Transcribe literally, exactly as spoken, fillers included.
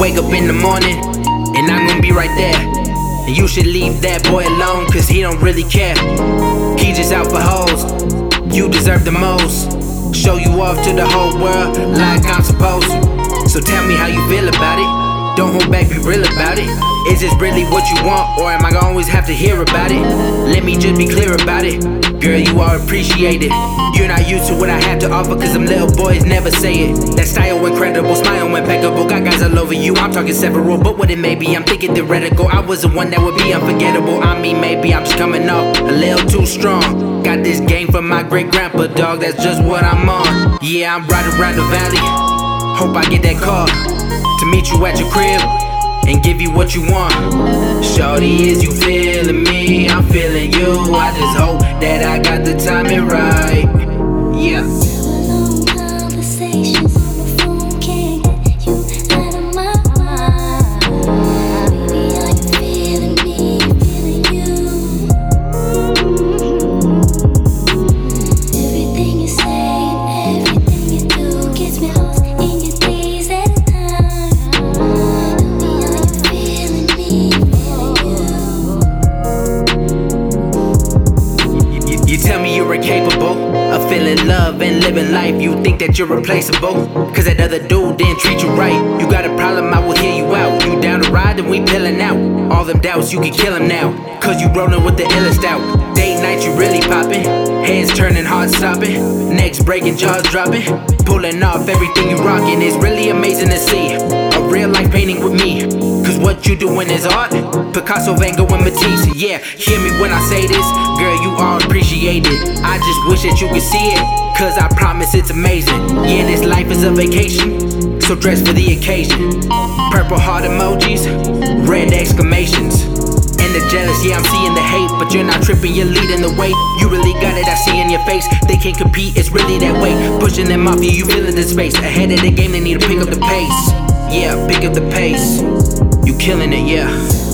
wake up in the morning, and I'm gonna be right there. And you should leave that boy alone, cause he don't really care. He just out for hoes, you deserve the most. Show you off to the whole world like I'm supposed to. So tell me how you feel about it. Don't hold back, be real about it. Is this really what you want, or am I gonna always have to hear about it? Let me just be clear about it. Girl, you are appreciated. You're not used to what I have to offer, cause them little boys never say it. That style incredible, smile impeccable, got guys all over you. I'm talking several, but what it may be, I'm thinking theoretical. I was the one that would be unforgettable. I mean, maybe I'm just coming off a little too strong. Got this game from my great grandpa, dog. That's just what I'm on. Yeah, I'm right around the valley. Hope I get that call to meet you at your crib and give you what you want. Shorty, is you feeling me? I'm feeling you. I just hope that I got the timing right. Yeah. Long conversations on the phone, can't get you out of my mind. Baby, are you feeling me? Feeling you. Everything you say, everything you do gets me lost in your days at a time. Capable of feeling love and living life. You think that you're replaceable, cause that other dude didn't treat you right. You got a problem, I will hear you out. You down to ride and we pillin' out. All them doubts, you can kill them now, cause you rollin' with the illest out. Date night, you really poppin'. Hands turning, hearts stoppin'. Necks breaking, jaws droppin'. Pulling off everything you rockin'. It's really amazing to see a real life painting with me, cause what you doing is art. Picasso, Van Gogh, and Matisse. Yeah, hear me when I say this. Girl, you are appreciated. I just wish that you could see it, cause I promise it's amazing. Yeah, this life is a vacation, so dress for the occasion. Purple heart emojis, red exclamations, and the jealous, yeah, I'm seeing the hate. But you're not tripping, you're leading the way. You really got it, I see in your face. They can't compete, it's really that way. Pushing them off you, you feeling the space. Ahead of the game, they need to pick up the pace. Yeah, pick up the pace. You killing it, yeah.